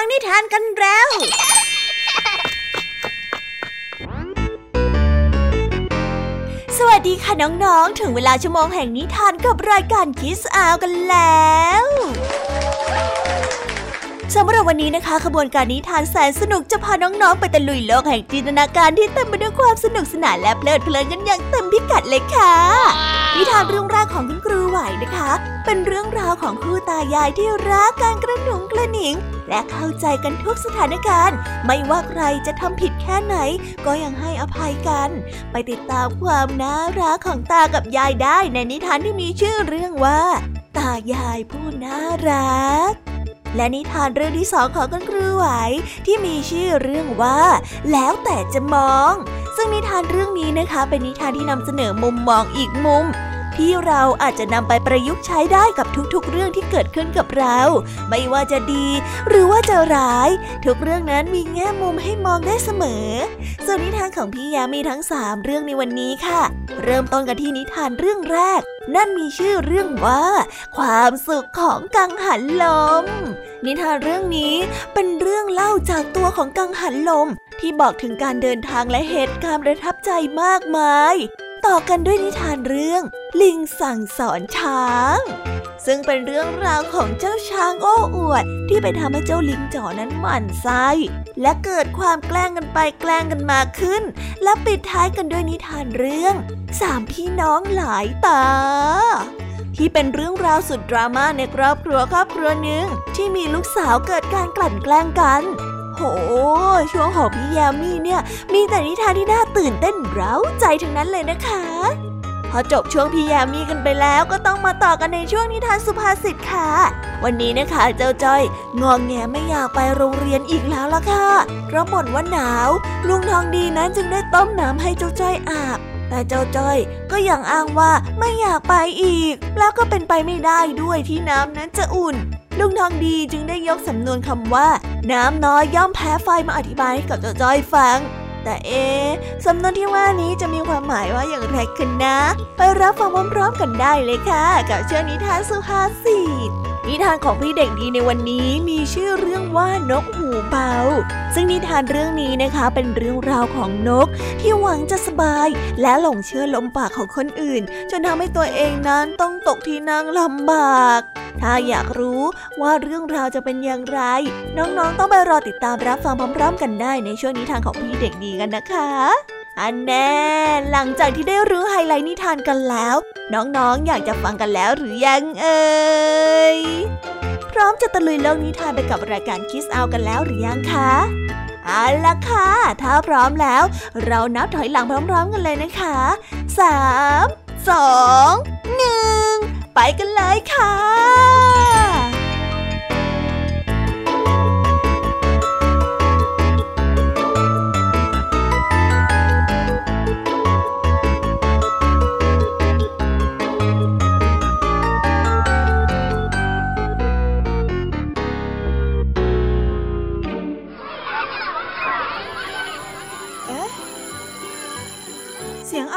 ฟังนิทานกันแล้วสวัสดีค่ะน้องๆถึงเวลาชั่วโมงแห่งนิทานกับรายการคิสอาวกันแล้วสำหรับวันนี้นะคะขบวนการนิทานแสนสนุกจะพาน้องๆไปตะลุยโลกแห่งจินตนาการที่เต็มไปด้วยความสนุกสนานและเพลิดเพลินกันอย่างเต็มพิกัดเลยค่ะนิทานเรื่องแรกของคุณครูไหวนะคะเป็นเรื่องราวของคู่ตายายที่รักกันกระหนุงกระหนิงและเข้าใจกันทุกสถานการณ์ไม่ว่าใครจะทำผิดแค่ไหนก็ยังให้อภัยกันไปติดตามความน่ารักของตากับยายได้ในนิทานที่มีชื่อเรื่องว่าตายายผู้น่ารักและนิทานเรื่องที่สองของคุณครูไหวที่มีชื่อเรื่องว่าแล้วแต่จะมองซึ่งนิทานเรื่องนี้นะคะเป็นนิทานที่นำเสนอมุมมองอีกมุมที่เราอาจจะนำไปประยุกต์ใช้ได้กับทุกๆเรื่องที่เกิดขึ้นกับเราไม่ว่าจะดีหรือว่าจะร้ายทุกเรื่องนั้นมีแง่มุมให้มองได้เสมอส่วนนิทานของพี่ยามีทั้ง3เรื่องในวันนี้ค่ะเริ่มต้นกันที่นิทานเรื่องแรกนั่นมีชื่อเรื่องว่าความสุขของกังหันลมนิทานเรื่องนี้เป็นเรื่องเล่าจากตัวของกังหันลมที่บอกถึงการเดินทางและเหตุการณ์ประทับใจมากมายต่อกันด้วยนิทานเรื่องลิงสั่งสอนช้างซึ่งเป็นเรื่องราวของเจ้าช้างโอ้อวดที่ไปทำให้เจ้าลิงจ๋อนั้นหมั่นไส้และเกิดความแกล้งกันไปแกล้งกันมาขึ้นและปิดท้ายกันด้วยนิทานเรื่องสามพี่น้องหลายตาที่เป็นเรื่องราวสุดดราม่าในครอบครัวหนึ่งที่มีลูกสาวเกิดการกลั่นแกล้งกันโอ้ช่วงของพี่ยามีเนี่ยมีแต่นิทานที่น่าตื่นเต้นเร้าใจทั้งนั้นเลยนะคะพอจบช่วงพี่ยามีกันไปแล้วก็ต้องมาต่อกันในช่วงนิทานสุภาษิตค่ะวันนี้นะคะเจ้าจ้อยงอแงไม่อยากไปโรงเรียนอีกแล้วล่ะค่ะเพราะบ่นว่าหนาวลุงทองดีนั้นจึงได้ต้มน้ำให้เจ้าจ้อยอาบแต่เจ้าจ้อยก็ยังอ้างว่าไม่อยากไปอีกแล้วก็เป็นไปไม่ได้ด้วยที่น้ำนั้นจะอุ่นลุงทองดีจึงได้ยกสำนวนคำว่าน้ำน้อยย่อมแพ้ไฟมาอธิบายให้กับเจ้าจ้อยฟังแต่สำนวนที่ว่านี้จะมีความหมายว่าอย่างไรกันนะไปรับฟังพร้อมๆกันได้เลยค่ะกับเชื่อนิทานสุภาษิตนิทานของพี่เด็กดีในวันนี้มีชื่อเรื่องว่านกหูเบาซึ่งนิทานเรื่องนี้นะคะเป็นเรื่องราวของนกที่หวังจะสบายและหลงเชื่อลมปากของคนอื่นจนทำให้ตัวเองนั้นต้องตกที่นั่งลำบากถ้าอยากรู้ว่าเรื่องราวจะเป็นอย่างไรน้องๆต้องไปรอติดตามรับฟังพร้อมๆกันได้ในช่วงนิทานของพี่เด็กดีกันนะคะอันแน่หลังจากที่ได้รู้ไฮไลท์นิทานกันแล้วน้องๆ อยากจะฟังกันแล้วหรือยังเอ่ยพร้อมจะตะลุยโลกนิทานไปกับรายการKids Outกันแล้วหรือยังคะเอาล่ะค่ะถ้าพร้อมแล้วเรานับถอยหลังพร้อมๆกันเลยนะคะ3 2 1ไปกันเลยค่ะ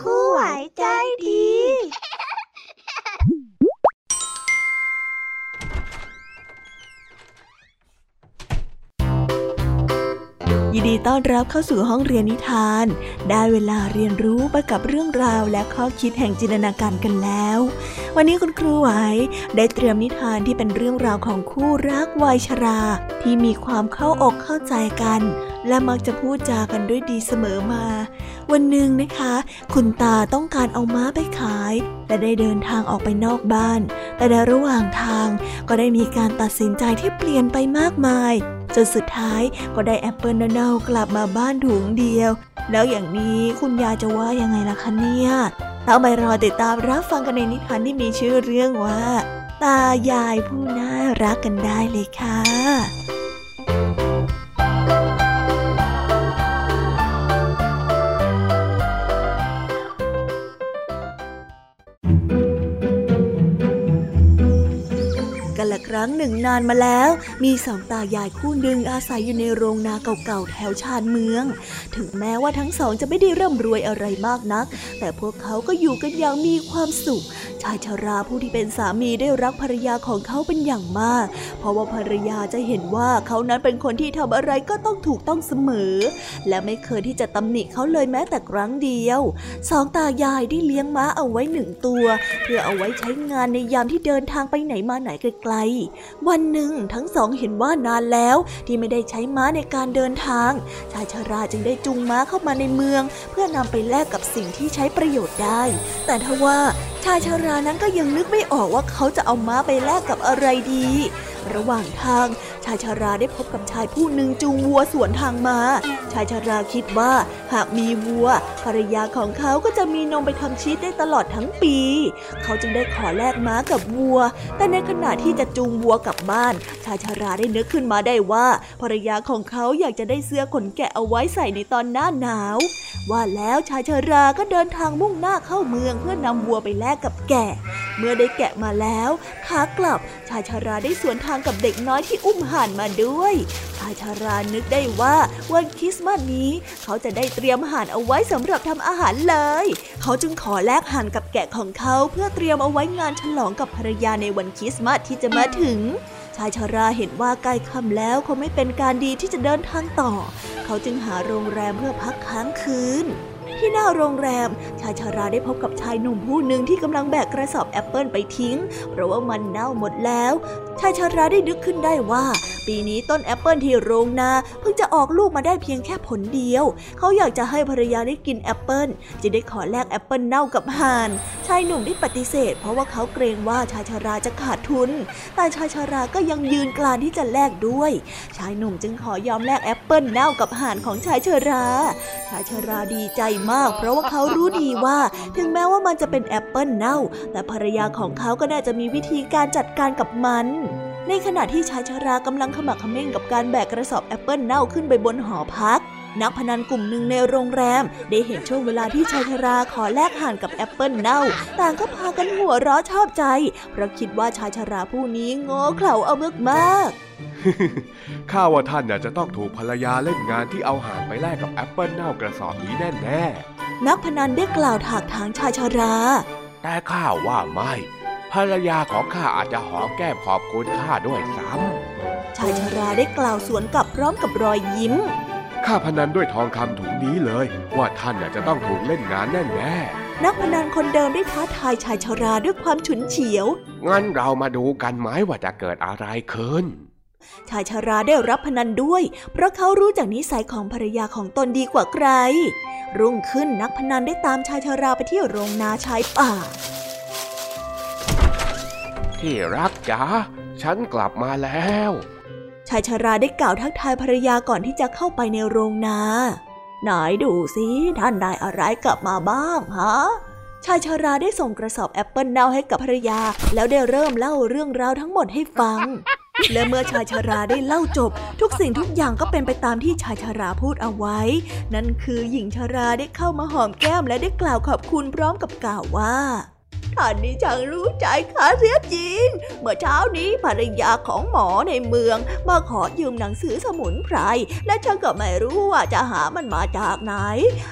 ครูไหวใจดียินดีต้อนรับเข้าสู่ห้องเรียนนิทานได้เวลาเรียนรู้ไปกับเรื่องราวและข้อคิดแห่งจินตนาการกันแล้ววันนี้คุณครูไหวได้เตรียมนิทานที่เป็นเรื่องราวของคู่รักวัยชราที่มีความเข้าอกเข้าใจกันและมักจะพูดจากันด้วยดีเสมอมาวันหนึ่งนะคะคุณตาต้องการเอาม้าไปขายและได้เดินทางออกไปนอกบ้านแต่ในระหว่างทางก็ได้มีการตัดสินใจที่เปลี่ยนไปมากมายจนสุดท้ายก็ได้แอปเปิลเน่าๆกลับมาบ้านถุงเดียวแล้วอย่างนี้คุณยายจะว่ายังไงล่ะคะเนี่ยต้องไปรอติดตามรับฟังกันในนิทานที่มีชื่อเรื่องว่าตายายผู้น่ารักกันได้เลยค่ะ รั้งหนึ่งนานมาแล้วมีสองตายายคู่หนึ่งอาศัยอยู่ในโรงนาเก่าๆแถวชานเมืองถึงแม้ว่าทั้งสองจะไม่ได้ร่ำรวยอะไรมากนักแต่พวกเขาก็อยู่กันอย่างมีความสุขชายชราผู้ที่เป็นสามีได้รักภรรยาของเขาเป็นอย่างมากเพราะว่าภรรยาจะเห็นว่าเขานั้นเป็นคนที่ทำอะไรก็ต้องถูกต้องเสมอและไม่เคยที่จะตำหนิเขาเลยแม้แต่ครั้งเดียวสองตายายได้เลี้ยงม้าเอาไว้หนึ่งตัวเพื่อเอาไว้ใช้งานในยามที่เดินทางไปไหนมาไหนไกลๆวันหนึ่งทั้งสองเห็นว่านานแล้วที่ไม่ได้ใช้ม้าในการเดินทางชายชราจึงได้จูงม้าเข้ามาในเมืองเพื่อนำไปแลกกับสิ่งที่ใช้ประโยชน์ได้แต่ทว่าชายชรานั้นก็ยังนึกไม่ออกว่าเขาจะเอาม้าไปแลกกับอะไรดีระหว่างทางชายชราได้พบกับชายผู้หนึ่งจูงวัวสวนทางมาชายชราคิดว่าหากมีวัวภรรยาของเขาก็จะมีนมไปทำชีสได้ตลอดทั้งปีเขาจึงได้ขอแลกม้ากับวัวแต่ในขณะที่จะจูงวัวกลับบ้านชายชราได้นึกขึ้นมาได้ว่าภรรยาของเขาอยากจะได้เสื้อขนแกะเอาไว้ใส่ในตอนหน้าหนาวว่าแล้วชายชราก็เดินทางมุ่งหน้าเข้าเมืองเพื่อนำวัวไปแลกกับแกะเมื่อได้แกะมาแล้วขากลับชายชราได้สวนทางกับเด็กน้อยที่อุ้มห่านมาด้วยชายชรานึกได้ว่าวันคริสต์มาสนี้เขาจะได้เตรียมห่านเอาไว้สำหรับทำอาหารเลยเขาจึงขอแลกห่านกับแกะของเขาเพื่อเตรียมเอาไว้งานฉลองกับภรรยาในวันคริสต์มาสที่จะมาถึงชายชราเห็นว่าใกล้ค่ำแล้วคงไม่เป็นการดีที่จะเดินทางต่อเขาจึงหาโรงแรมเพื่อพักค้างคืนที่หน้าโรงแรมชายชราได้พบกับชายหนุ่มผู้หนึ่งที่กำลังแบกกระสอบแอปเปิลไปทิ้งเพราะว่ามันเน่าหมดแล้วชายชราได้นึกขึ้นได้ว่าปีนี้ต้นแอปเปิลที่โรงนาเพิ่งจะออกลูกมาได้เพียงแค่ผลเดียวเขาอยากจะให้ภรรยาได้กินแอปเปิลจึงได้ขอแลกแอปเปิลเน่ากับห่านชายหนุ่มได้ปฏิเสธเพราะว่าเขาเกรงว่าชายชราจะขาดทุนแต่ชายชราก็ยังยืนกรานที่จะแลกด้วยชายหนุ่มจึงขอยอมแลกแอปเปิลเน่ากับห่านของชายชราดีใจมากเพราะว่าเขารู้ดีว่าถึงแม้ว่ามันจะเป็นแอปเปิลเน่าแต่ภรรยาของเขาก็น่าจะมีวิธีการจัดการกับมันในขณะที่ชายชรากำลังขมักเขม้นกับการแบกกระสอบแอปเปิลเน่าขึ้นไปบนหอพักนักพนันกลุ่มหนึ่งในโรงแรมได้เห็นช่วงเวลาที่ชายชราขอแลกห่านกับแอปเปิลเน่าต่างก็พากันหัวเราะชอบใจเพราะคิดว่าชายชราผู้นี้โง่เขลาเอามากๆข้าว่าท่านน่าจะต้องถูกภรรยาเล่นงานที่เอาห่านไปแลกกับแอปเปิลเน่ากระสอบนี้แน่ๆนักพนันได้กล่าวถากถางชายชราแต่ข้าว่าไม่ภรรยาของข้าอาจจะหอมแก้มขอบคุณข้าด้วยซ้ำชายชราได้กล่าวสวนกลับพร้อมกับรอยยิ้มข้าพนันด้วยทองคำถุงนี้เลยว่าท่านจะต้องถูกเล่นงานแน่แน่นักพนันคนเดิมได้ท้าทายชายชราด้วยความฉุนเฉียวงั้นเรามาดูกันไหมว่าจะเกิดอะไรขึ้นชายชราได้รับพนันด้วยเพราะเขารู้จักนิสัยของภรรยาของตนดีกว่าใครรุ่งขึ้นนักพนันได้ตามชายชราไปที่โรงนาชายป่าที่รักจ๋าฉันกลับมาแล้วชายชราได้กล่าวทักทายภรรยาก่อนที่จะเข้าไปในโรงนาไหนดูสิท่านได้อะไรกลับมาบ้างฮะชายชราได้ส่งกระสอบแอปเปิลเน่าให้กับภรรยาแล้วได้เริ่มเล่าเรื่องราวทั้งหมดให้ฟัง และเมื่อชายชราได้เล่าจบทุกสิ่งทุกอย่างก็เป็นไปตามที่ชายชราพูดเอาไว้นั่นคือหญิงชราได้เข้ามาหอมแก้มและได้กล่าวขอบคุณพร้อมกับกล่าวว่าท่านนี่ช่างรู้ใจข้าเสียจริงเมื่อเช้านี้ภรรยาของหมอในเมืองมาขอยืมหนังสือสมุนไพรและฉันก็ไม่รู้ว่าจะหามันมาจากไหน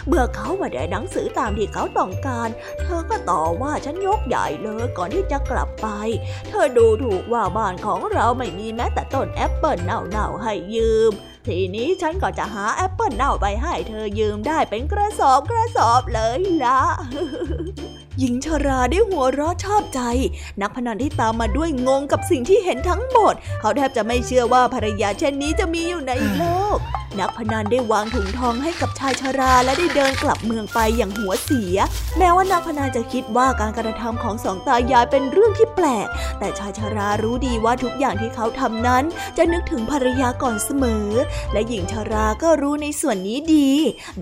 เมื่อเขามาได้หนังสือตามที่เขาต้องการเธอก็ต่อว่าฉันยกใหญ่เลยก่อนที่จะกลับไปเธอดูถูกว่าบ้านของเราไม่มีแม้แต่ต้นแอปเปิลเน่าๆให้ยืมทีนี้ฉันก็จะหาแอปเปิลเน่าไปให้เธอยืมได้เป็นกระสอบเลยละหญิงชราได้หัวเราะชอบใจนักพนันที่ตามมาด้วยงงกับสิ่งที่เห็นทั้งหมดเขาแทบจะไม่เชื่อว่าภรรยาเช่นนี้จะมีอยู่ในโลกนักพนันได้วางถุงทองให้กับชายชราและได้เดินกลับเมืองไปอย่างหัวเสียแม้ว่านักพนันจะคิดว่าการกระทำของสองตายายเป็นเรื่องที่แปลกแต่ชายชรารู้ดีว่าทุกอย่างที่เขาทำนั้นจะนึกถึงภรรยาก่อนเสมอและหญิงชราก็รู้ในส่วนนี้ดี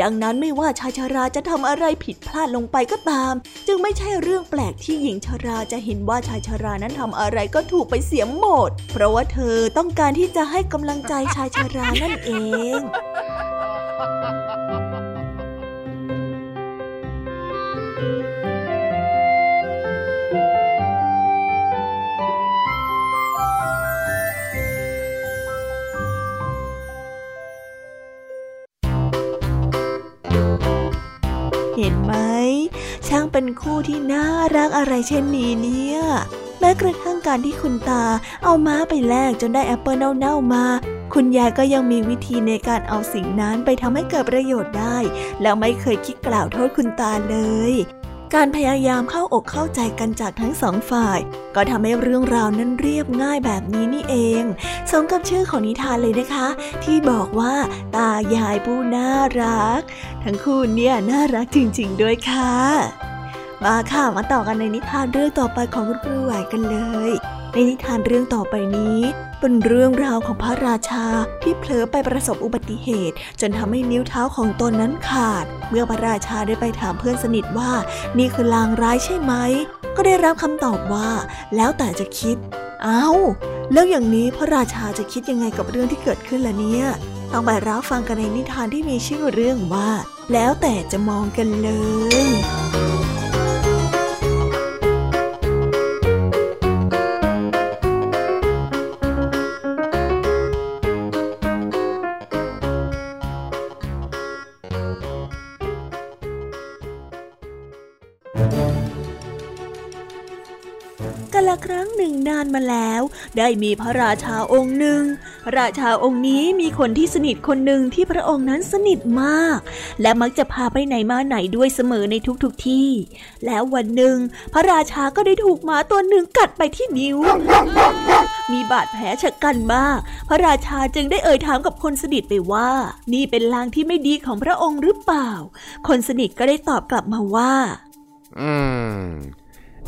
ดังนั้นไม่ว่าชายชราจะทำอะไรผิดพลาดลงไปก็ตามจึงไม่ใช่เรื่องแปลกที่หญิงชราจะเห็นว่าชายชรานั้นทำอะไรก็ถูกไปเสียหมดเพราะว่าเธอต้องการที่จะให้กำลังใจชายชรานั่นเอง เห็นไหมช่างเป็นคู่ที่น่ารักอะไรเช่นนี้เนี่ยแม้กระทั่งการที่คุณตาเอาม้าไปแลกจนได้แอปเปิลเน่าๆมาคุณยายก็ยังมีวิธีในการเอาสิ่งนั้นไปทำให้เกิดประโยชน์ได้แล้วไม่เคยคิดกล่าวโทษคุณตาเลยการพยายามเข้าอกเข้าใจกันจากทั้งสองฝ่ายก็ทำให้เรื่องราวนั้นเรียบง่ายแบบนี้นี่เองสมกับชื่อของนิทานเลยนะคะที่บอกว่าตายายผู้น่ารักทั้งคู่เนี่ยน่ารักจริงๆด้วยค่ะมาค่ะมาต่อกันในนิทานเรื่องต่อไปของคุณครูไหวกันเลยในนิทานเรื่องต่อไปนี้เป็นเรื่องราวของพระราชาที่เผลอไปประสบอุบัติเหตุจนทำให้นิ้วเท้าของตนนั้นขาดเมื่อพระราชาได้ไปถามเพื่อนสนิทว่านี่คือลางร้ายใช่ไหมก็ได้รับคำตอบว่าแล้วแต่จะคิดแล้วอย่างนี้พระราชาจะคิดยังไงกับเรื่องที่เกิดขึ้นล่ะเนี่ยต้องไปรับฟังกันในนิทานที่มีชื่อเรื่องว่าแล้วแต่จะมองกันเลยครั้งหนึ่งนานมาแล้วได้มีพระราชาองค์หนึ่งราชาองค์นี้มีคนที่สนิทคนหนึ่งที่พระองค์นั้นสนิทมากและมักจะพาไปไหนมาไหนด้วยเสมอในทุกๆที่แล้ววันหนึ่งพระราชาก็ได้ถูกหมาตัวหนึ่งกัดไปที่นิ้วมีบาดแผลชะกันมากพระราชาจึงได้เอ่ยถามกับคนสนิทไปว่านี่เป็นลางที่ไม่ดีของพระองค์หรือเปล่าคนสนิทก็ได้ตอบกลับมาว่า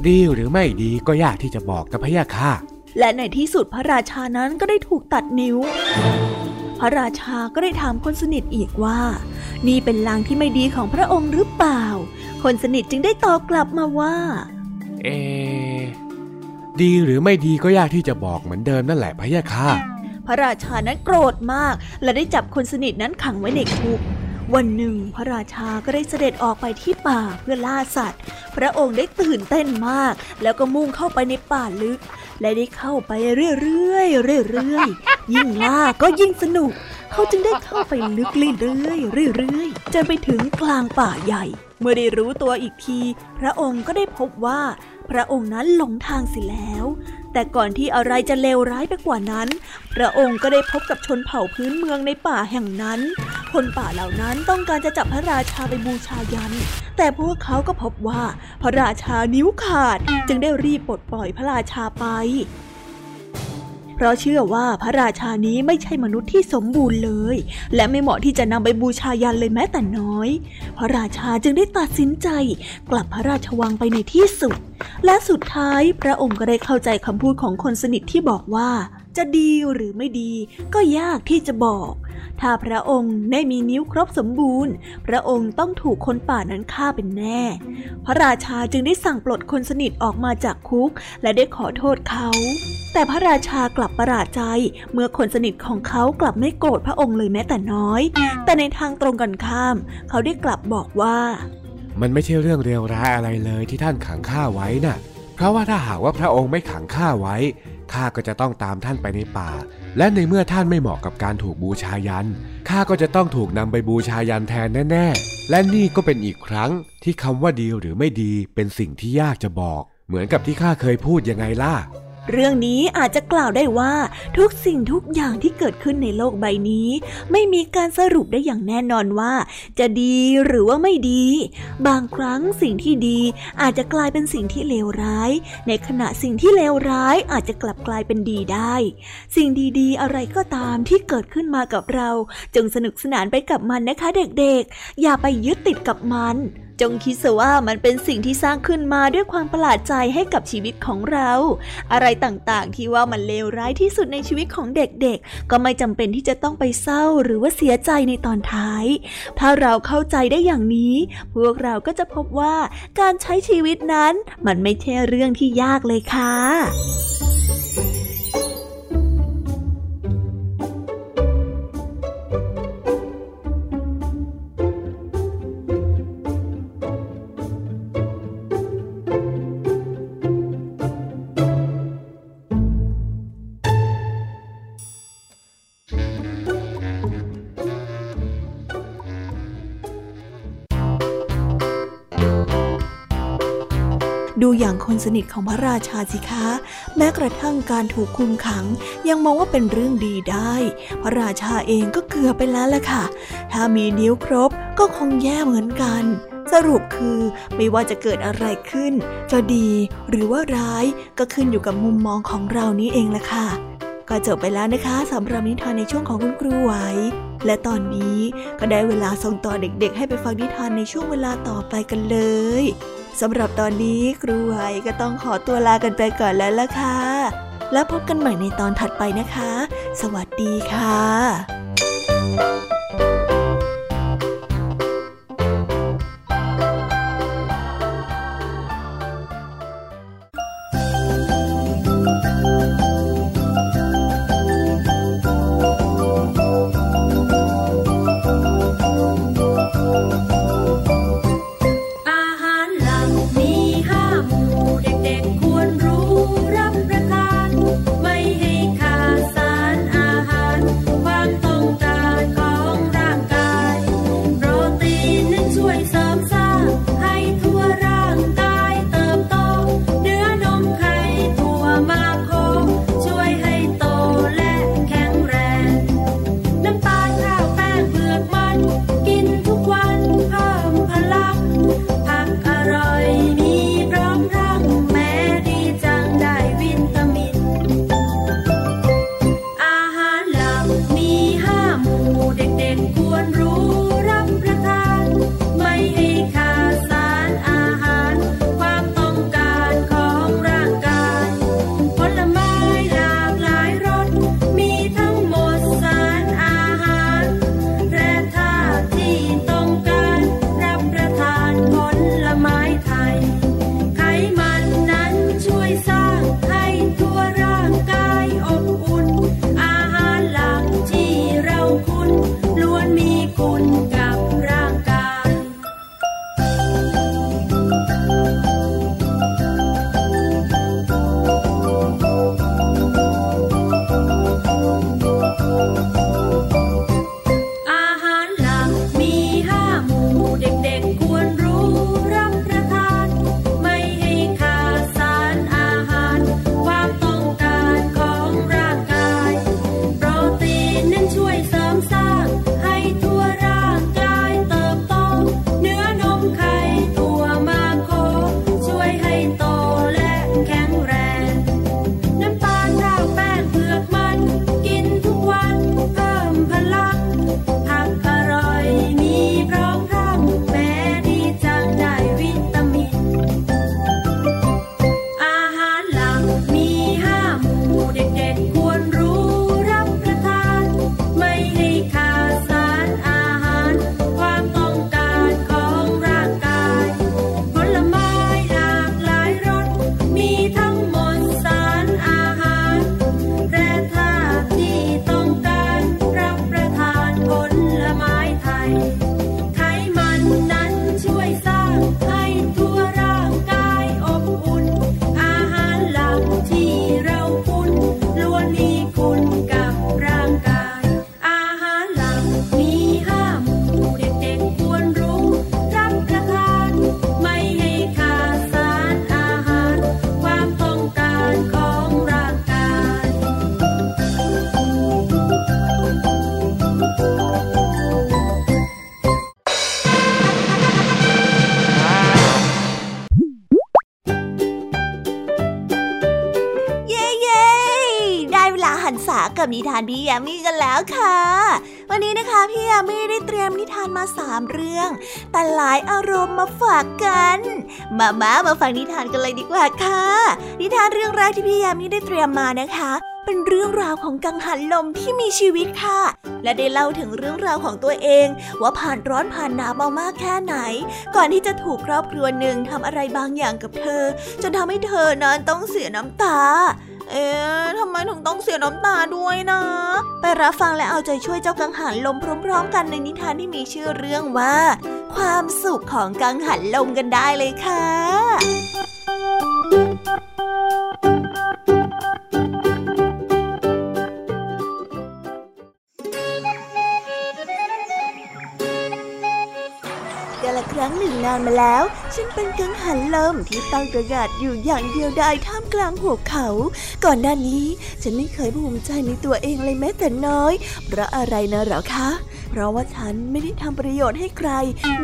ดีหรือไม่ดีก็ยากที่จะบอกนะพะยะค่ะและในที่สุดพระราชานั้นก็ได้ถูกตัดนิ้วพระราชาก็ได้ถามคนสนิทอีกว่านี่เป็นลางที่ไม่ดีของพระองค์หรือเปล่าคนสนิทจึงได้ตอบกลับมาว่าดีหรือไม่ดีก็ยากที่จะบอกเหมือนเดิมนั่นแหละพะยะค่ะพระราชานั้นโกรธมากและได้จับคนสนิทนั้นขังไว้ในคุกวันหนึ่งพระราชาก็ได้เสด็จออกไปที่ป่าเพื่อล่าสัตว์พระองค์ได้ตื่นเต้นมากแล้วก็มุ่งเข้าไปในป่าลึกและได้เข้าไปเรื่อยๆเรื่อยๆยิ่งล่าก็ยิ่งสนุกเขาจึงได้เข้าไปลึกเรื่อยๆเรื่อยๆจนไปถึงกลางป่าใหญ่เมื่อได้รู้ตัวอีกทีพระองค์ก็ได้พบว่าพระองค์นั้นหลงทางเสียแล้วแต่ก่อนที่อะไรจะเลวร้ายไปกว่านั้นพระองค์ก็ได้พบกับชนเผ่าพื้นเมืองในป่าแห่งนั้นคนป่าเหล่านั้นต้องการจะจับพระราชาไปบูชายันแต่พวกเขาก็พบว่าพระราชานิ้วขาดจึงได้รีบปลดปล่อยพระราชาไปเพราะเชื่อว่าพระราชานี้ไม่ใช่มนุษย์ที่สมบูรณ์เลยและไม่เหมาะที่จะนำไปบูชายันเลยแม้แต่น้อยพระราชาจึงได้ตัดสินใจกลับพระราชวังไปในที่สุดและสุดท้ายพระองค์ก็ได้เข้าใจคำพูดของคนสนิทที่บอกว่าจะดีหรือไม่ดีก็ยากที่จะบอกถ้าพระองค์ได้มีนิ้วครบสมบูรณ์พระองค์ต้องถูกคนป่านั้นฆ่าเป็นแน่พระราชาจึงได้สั่งปลดคนสนิทออกมาจากคุกและได้ขอโทษเขาแต่พระราชากลับประหลาดใจเมื่อคนสนิทของเขากลับไม่โกรธพระองค์เลยแม้แต่น้อยแต่ในทางตรงกันข้ามเขาได้กลับบอกว่ามันไม่ใช่เรื่องเลวร้ายอะไรเลยที่ท่านขังข้าไว้น่ะเพราะว่าถ้าหากว่าพระองค์ไม่ขังข้าไว้ข้าก็จะต้องตามท่านไปในป่าและในเมื่อท่านไม่เหมาะกับการถูกบูชายันข้าก็จะต้องถูกนำไปบูชายันแทนแน่ๆและนี่ก็เป็นอีกครั้งที่คำว่าดีหรือไม่ดีเป็นสิ่งที่ยากจะบอกเหมือนกับที่ข้าเคยพูดยังไงล่ะเรื่องนี้อาจจะกล่าวได้ว่าทุกสิ่งทุกอย่างที่เกิดขึ้นในโลกใบนี้ไม่มีการสรุปได้อย่างแน่นอนว่าจะดีหรือว่าไม่ดีบางครั้งสิ่งที่ดีอาจจะกลายเป็นสิ่งที่เลวร้ายในขณะสิ่งที่เลวร้ายอาจจะกลับกลายเป็นดีได้สิ่งดีๆอะไรก็ตามที่เกิดขึ้นมากับเราจงสนุกสนานไปกับมันนะคะเด็กๆอย่าไปยึดติดกับมันจงคิดซะว่ามันเป็นสิ่งที่สร้างขึ้นมาด้วยความประหลาดใจให้กับชีวิตของเราอะไรต่างๆที่ว่ามันเลวร้ายที่สุดในชีวิตของเด็กๆก็ไม่จำเป็นที่จะต้องไปเศร้าหรือว่าเสียใจในตอนท้ายถ้าเราเข้าใจได้อย่างนี้พวกเราก็จะพบว่าการใช้ชีวิตนั้นมันไม่ใช่เรื่องที่ยากเลยค่ะ ดูอย่างคนสนิทของพระราชาสิคะแม้กระทั่งการถูกคุมขังยังมองว่าเป็นเรื่องดีได้พระราชาเองก็เกือบไปแล้วล่ะค่ะถ้ามีนิ้วครบก็คงแย่เหมือนกันสรุปคือไม่ว่าจะเกิดอะไรขึ้นจะดีหรือว่าร้ายก็ขึ้นอยู่กับมุมมองของเรานี้เองล่ะค่ะก็จบไปแล้วนะคะสำหรับนิทานในช่วงของคุณครูไหวและตอนนี้ก็ได้เวลาส่งต่อเด็กๆให้ไปฟังนิทานในช่วงเวลาต่อไปกันเลยสำหรับตอนนี้ครูไหวก็ต้องขอตัวลากันไปก่อนแล้วล่ะค่ะแล้วพบกันใหม่ในตอนถัดไปนะคะสวัสดีค่ะนิทานพี่ยามีกันแล้วค่ะวันนี้นะคะพี่ยามีได้เตรียมนิทานมา3เรื่องแต่หลายอารมณ์มาฝากกันมาฟังนิทานกันเลยดีกว่าค่ะนิทานเรื่องแรกที่พี่ยามีได้เตรียมมานะคะเป็นเรื่องราวของกังหันลมที่มีชีวิตค่ะและได้เล่าถึงเรื่องราวของตัวเองว่าผ่านร้อนผ่านหนาวมามากแค่ไหนก่อนที่จะถูกครอบครัวหนึ่งทำอะไรบางอย่างกับเธอจนทำให้เธอนั้นต้องเสียน้ำตาทำไมถึงต้องเสียน้ำตาด้วยนะไปรับฟังและเอาใจช่วยเจ้ากังหันลมพร้อมๆกันในนิทานที่มีชื่อเรื่องว่าความสุขของกังหันลมกันได้เลยค่ะก กาลครั้งหนึ่งนานมาแล้วฉันเป็นกังหันลมที่ตั้งตระหง่านอยู่อย่างเดียวดายท่ามกลางหุบเขาก่อนหน้านี้ฉันไม่เคยภูมิใจในตัวเองเลยแม้แต่น้อยเพราะอะไรนะเหรอคะเพราะว่าฉันไม่ได้ทำประโยชน์ให้ใคร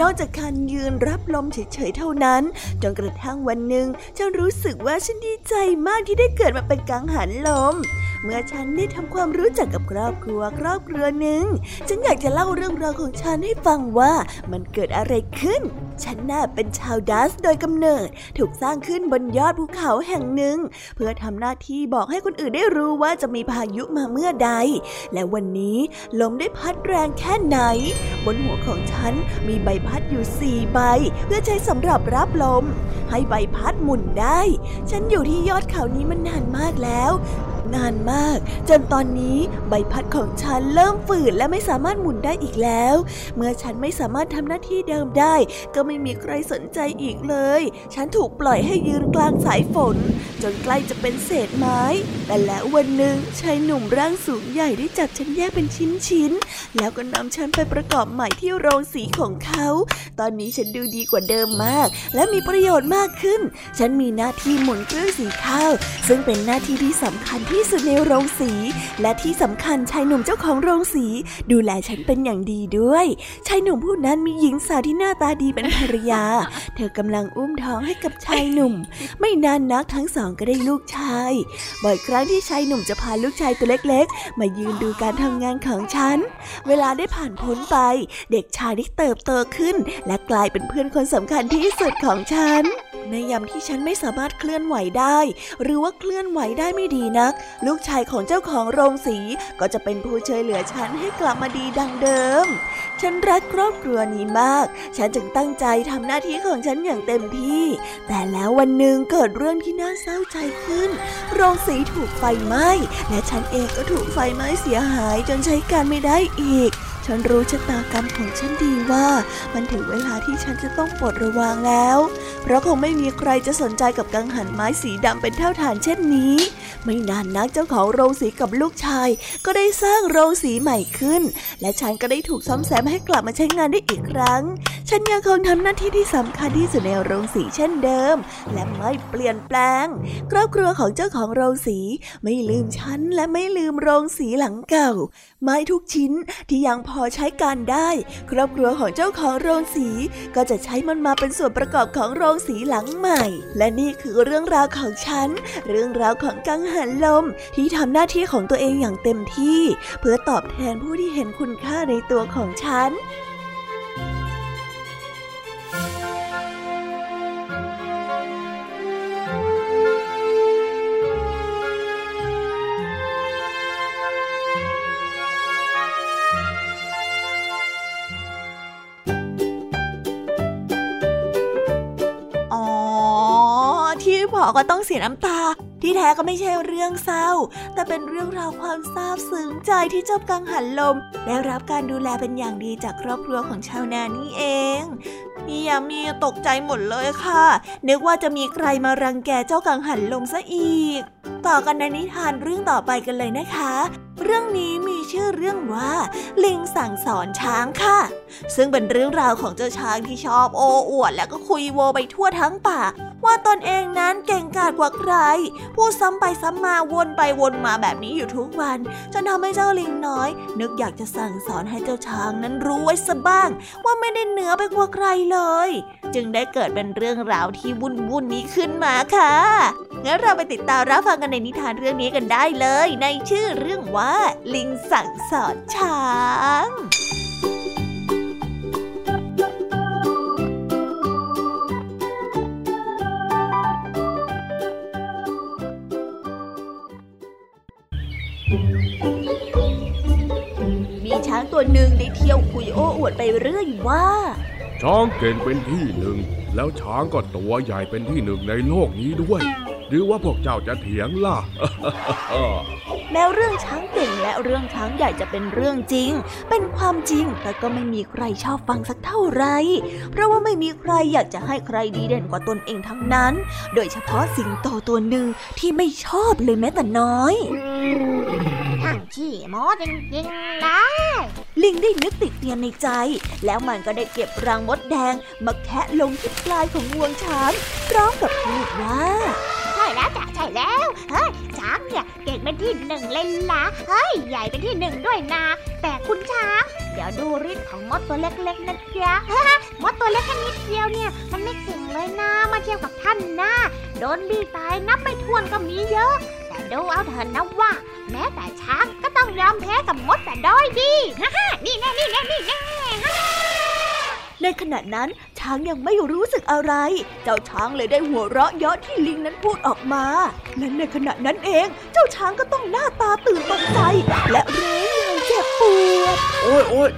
นอกจากการยืนรับลมเฉยๆเท่านั้นจนกระทั่งวันหนึ่งฉันรู้สึกว่าฉันดีใจมากที่ได้เกิดมาเป็นกังหันลมเมื่อฉันได้ทำความรู้จักกับครอบครัวหนึ่งฉันอยากจะเล่าเรื่องราวของฉันให้ฟังว่ามันเกิดอะไรขึ้นฉันน่ะเป็นชาวดัสโดยกำเนิดถูกสร้างขึ้นบนยอดภูเขาแห่งหนึ่งเพื่อทำหน้าที่บอกให้คนอื่นได้รู้ว่าจะมีพายุมาเมื่อใดและวันนี้ลมได้พัดแรงแค่ไหนบนหัวของฉันมีใบพัดอยู่4 ใบเพื่อใช้สำหรับรับลมให้ใบพัดหมุนได้ฉันอยู่ที่ยอดเขานี้มันนานมากแล้วจนตอนนี้ใบพัดของฉันเริ่มฝืดและไม่สามารถหมุนได้อีกแล้วเมื่อฉันไม่สามารถทำหน้าที่เดิมได้ก็ไม่มีใครสนใจอีกเลยฉันถูกปล่อยให้ยืนกลางสายฝนจนใกล้จะเป็นเศษไม้แต่แล้ววันหนึ่งชายหนุ่มร่างสูงใหญ่ได้จับฉันแยกเป็นชิ้นๆแล้วก็นำฉันไปประกอบใหม่ที่โรงสีของเขาตอนนี้ฉันดูดีกว่าเดิมมากและมีประโยชน์มากขึ้นฉันมีหน้าที่หมุนเครื่องสีข้าวซึ่งเป็นหน้าที่ที่สำคัญที่สุดในโรงสีและที่สำคัญชายหนุ่มเจ้าของโรงสีดูแลฉันเป็นอย่างดีด้วยชายหนุ่มผู้นั้นมีหญิงสาวที่หน้าตาดีเป็นภรรยาเธอกำลังอุ้มท้องให้กับชายหนุ่มไม่นานนักทั้งสองก็ได้ลูกชายบ่อยครั้งที่ชายหนุ่มจะพาลูกชายตัวเล็กๆมายืนดูการทำงานของฉันเวลาได้ผ่านพ้นไปเด็กชายได้เติบโตขึ้นและกลายเป็นเพื่อนคนสำคัญที่สุดของฉันในยามที่ฉันไม่สามารถเคลื่อนไหวได้หรือว่าเคลื่อนไหวได้ไม่ดีนักลูกชายของเจ้าของโรงสีก็จะเป็นผู้ช่วยเหลือฉันให้กลับมาดีดังเดิมฉันรักครอบครัวนี้มากฉันจึงตั้งใจทำหน้าที่ของฉันอย่างเต็มที่แต่แล้ววันหนึ่งเกิดเรื่องที่น่าเศร้าใจขึ้นโรงสีถูกไฟไหม้และฉันเองก็ถูกไฟไหม้เสียหายจนใช้การไม่ได้อีกฉันรู้ชะตากรรมของฉันดีว่ามันถึงเวลาที่ฉันจะต้องปลดระวางแล้วเพราะคงไม่มีใครจะสนใจกับกังหันไม้สีดำเป็นเท่าฐานเช่นนี้ไม่นานนักเจ้าของโรงสีกับลูกชายก็ได้สร้างโรงสีใหม่ขึ้นและฉันก็ได้ถูกซ่อมแซมให้กลับมาใช้งานได้อีกครั้งฉันยังคงทำหน้าที่ที่สำคัญที่สุดในโรงสีเช่นเดิมและไม่เปลี่ยนแปลงครอบครัวของเจ้าของโรงสีไม่ลืมฉันและไม่ลืมโรงสีหลังเก่าไม้ทุกชิ้นที่ยังพอใช้การได้ครอบครัวของเจ้าของโรงสีก็จะใช้มันมาเป็นส่วนประกอบของโรงสีหลังใหม่และนี่คือเรื่องราวของฉันเรื่องราวของกังหันลมที่ทำหน้าที่ของตัวเองอย่างเต็มที่เพื่อตอบแทนผู้ที่เห็นคุณค่าในตัวของฉันก็ต้องเสียน้ำตาที่แท้ก็ไม่ใช่เรื่องเศร้าแต่เป็นเรื่องราวความซาบซึ้งใจที่เจ้ากังหันลมได้รับการดูแลเป็นอย่างดีจากครอบครัวของชาวนานี่เองพี่ยามีตกใจหมดเลยค่ะนึกว่าจะมีใครมารังแกเจ้ากังหันลมซะอีกต่อกันในนิทานเรื่องต่อไปกันเลยนะคะเรื่องนี้มีชื่อเรื่องว่าลิงสั่งสอนช้างค่ะซึ่งเป็นเรื่องราวของเจ้าช้างที่ชอบโอ้อวดและก็คุยโวไปทั่วทั้งป่าว่าตนเองนั้นเก่งกาจกว่าใครพูดซ้ำไปซ้ำมาวนไปวนมาแบบนี้อยู่ทุกวันจนทำให้เจ้าลิงน้อยนึกอยากจะสั่งสอนให้เจ้าช้างนั้นรู้ไว้ซะบ้างว่าไม่ได้เหนือไปกว่าใครเลยจึงได้เกิดเป็นเรื่องราวที่วุ่นนี้ขึ้นมาค่ะงั้นเราไปติดตามรับฟังกันในนิทานเรื่องนี้กันได้เลยในชื่อเรื่องว่าลิงสั่งสอนช้างมีช้างตัวหนึ่งได้เที่ยวคุยโอ้อวดไปเรื่อยว่าช้างเก่งเป็นที่หนึ่งแล้วช้างก็ตัวใหญ่เป็นที่หนึ่งในโลกนี้ด้วยหรือว่าพวกเจ้าจะเถียงล่ะ แม้เรื่องช้างเก่งและเรื่องช้างใหญ่จะเป็นเรื่องจริงเป็นความจริงแต่ก็ไม่มีใครชอบฟังสักเท่าไหร่เพราะว่าไม่มีใครอยากจะให้ใครดีเด่นกว่าตนเองทั้งนั้นโดยเฉพาะสิงโตตัวหนึ่งที่ไม่ชอบเลยแม้แต่น้อย ขี้โม้จริงๆเลยลิงได้นึกติดเตียนในใจแล้วมันก็ได้เก็บรังมดแดงมาแคะลงที่ปลายของงวงช้างพร้อมกับพูดว่าใช่แล้วจ้ะใช่แล้วเฮ้ยช้างเนี่ยเก่งเป็นที่หนึ่งเลยล่ะเฮ้ยใหญ่เป็นที่หนึ่งด้วยนะแต่คุณช้างเดี๋ยวดูฤทธิ์ของมดตัวเล็กๆนะจ๊ะมดตัวเล็กแค่นิดเดียวเนี่ยมันไม่เก่งเลยนะมาเทียบกับท่านนะโดนบีตายนับไปทวนก็มีเยอะแต่ดูเอาเถอะนะว่าแม้แต่ช้างก็ต้องยอมแพ้กับมดแต่ด้อยดีฮ่าๆนี่แน่นี่แน่นี่แน่ในขณะนั้นช้างยังไม่รู้สึกอะไรเจ้าช้างเลยได้หัวเราะเยาะที่ลิงนั้นพูดออกมาและในขณะนั้นเองเจ้าช้างก็ต้องหน้าตาตื่นตกใจและร้องอย่างเจ็บปวดโอ๊ยโอ๊ย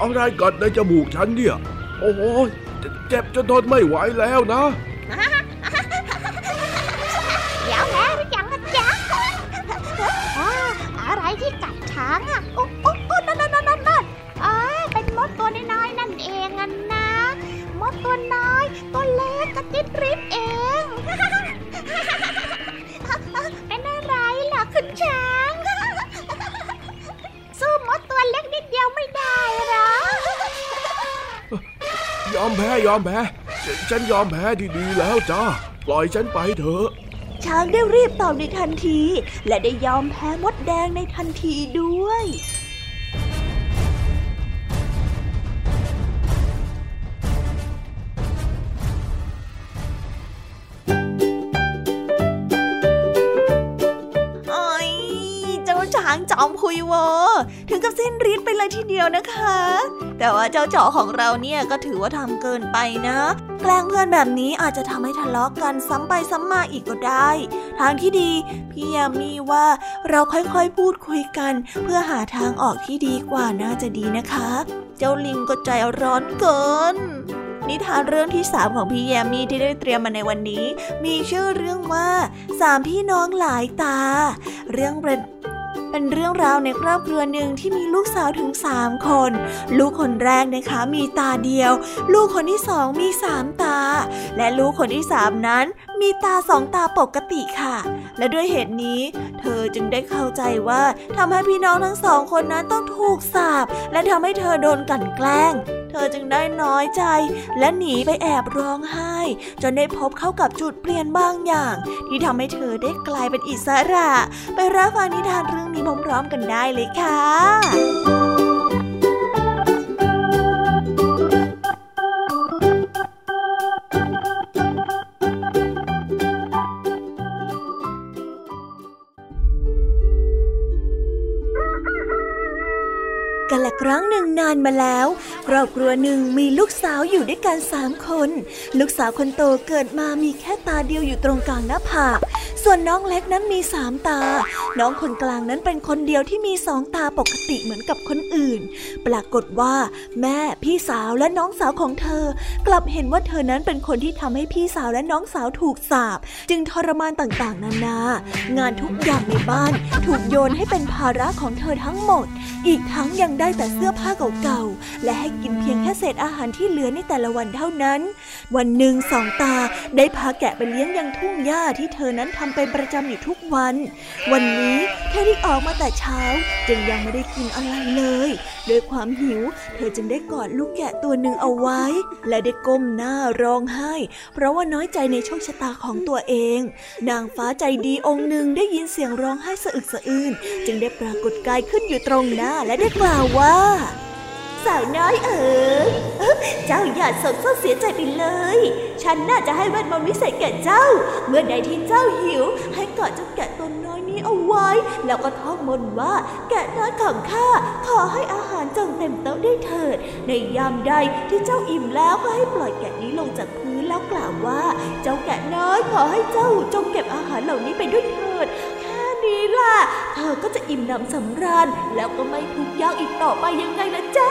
อะไรกัดในจมูกฉันเนี่ยโอ้โหเจ็บจนทนไม่ไหวแล้วนะเดี๋ยวแม่รู้จังนะจ๊ะอะไรที่กัดช้างอ่ะโอ๊ะโอ๊ะโอ๊ะนั่นเป็นมดตัวน้อยนั่นเองนะมดตัวน้อยตัวเล็กกระติดริบเองเป็นอะไรเหรอคุณช้างสู้มดตัวเล็กนิดเดียวไม่ได้หรอยอมแพ้ยอมแพ้ฉันยอมแพ้ดีๆแล้วจ้าปล่อยฉันไปเถอะช้างได้รีบตอบในทันทีและได้ยอมแพ้มดแดงในทันทีด้วยจอมคุยโวถึงกับสิ้นฤทธิ์ไปเลยทีเดียวนะคะแต่ว่าเจ้าเจาะของเราเนี่ยก็ถือว่าทำเกินไปนะแกล้งเพื่อนแบบนี้อาจจะทำให้ทะเลาะกันซ้ำไปซ้ำมาอีกก็ได้ทางที่ดีพี่ยามีว่าเราค่อยๆพูดคุยกันเพื่อหาทางออกที่ดีกว่าน่าจะดีนะคะเจ้าลิงก็ใจร้อนเกินนิทานเรื่องที่3ของพี่แยมมี่ที่ได้เตรียมมาในวันนี้มีชื่อเรื่องว่า3พี่น้องหลายตาเรื่องเป็นเรื่องราวในครอบครัวหนึ่งที่มีลูกสาวถึง3คนลูกคนแรกนะคะมีตาเดียวลูกคนที่2มี3ตาและลูกคนที่3นั้นมีตา2ตาปกติค่ะและด้วยเหตุนี้เธอจึงได้เข้าใจว่าทำให้พี่น้องทั้ง2คนนั้นต้องถูกสาปและทำให้เธอโดนกลั่นแกล้งเธอจึงได้น้อยใจและหนีไปแอบร้องไห้จนได้พบเข้ากับจุดเปลี่ยนบางอย่างที่ทำให้เธอได้กลายเป็นอิสระไปรับฟังนิทานเรื่องนี้พร้อมๆกันได้เลยค่ะครั้งหนึ่งนานมาแล้วครอบครัวหนึ่งมีลูกสาวอยู่ด้วยกัน3คนลูกสาวคนโตเกิดมามีแค่ตาเดียวอยู่ตรงกลางหน้าผากส่วนน้องเล็กนั้นมี3ตาน้องคนกลางนั้นเป็นคนเดียวที่มี2ตาปกติเหมือนกับคนอื่นปรากฏว่าแม่พี่สาวและน้องสาวของเธอกลับเห็นว่าเธอนั้นเป็นคนที่ทำให้พี่สาวและน้องสาวถูกสาปจึงทรมานต่างๆนานางานทุกอย่างในบ้านถูกโยนให้เป็นภาระของเธอทั้งหมดอีกทั้งยังได้แต่เสื้อผ้าเก่าๆและให้กินเพียงแค่เศษอาหารที่เหลือในแต่ละวันเท่านั้นวันหนึ่งสองตาได้พาแกะไปเลี้ยงยังทุ่งหญ้าที่เธอนั้นทำเป็นประจำอยู่ทุกวันวันนี้เธอได้ออกมาแต่เช้าจึงยังไม่ได้กินอะไรเลยด้วยความหิวเธอจึงได้กอดลูกแกะตัวหนึ่งเอาไว้และได้ก้มหน้าร้องไห้เพราะว่าน้อยใจในโชคชะตาของตัวเองนางฟ้าใจดีองค์หนึ่งได้ยินเสียงร้องไห้สะอึกสะอื้นจึงได้ปรากฏกายขึ้นอยู่ตรงหน้าและได้กล่าวว่าสาวน้อยเอ๋ยเจ้าอย่าโศกเศร้าเสียใจไปเลยฉันน่าจะให้แวดมนต์วิเศษแก่เจ้าเมื่อใดที่เจ้าหิวให้กอดเจ้าแกะตัวน้อยนี้เอาไว้แล้วก็ท่องมนต์ว่าแกะน้อยของข้าขอให้อาหารจงเต็มโต๊ะได้เถิดในยามใดที่เจ้าอิ่มแล้วก็ให้ปล่อยแกะนี้ลงจากพื้นแล้วกล่าวว่าเจ้าแกะน้อยขอให้เจ้าจงเก็บอาหารเหล่านี้ไปด้วยเถิดนี่ล่ะเธอก็จะอิ่มหนำสำราญแล้วก็ไม่ทุกข์ยากอีกต่อไปยังไงล่ะจ๊ะ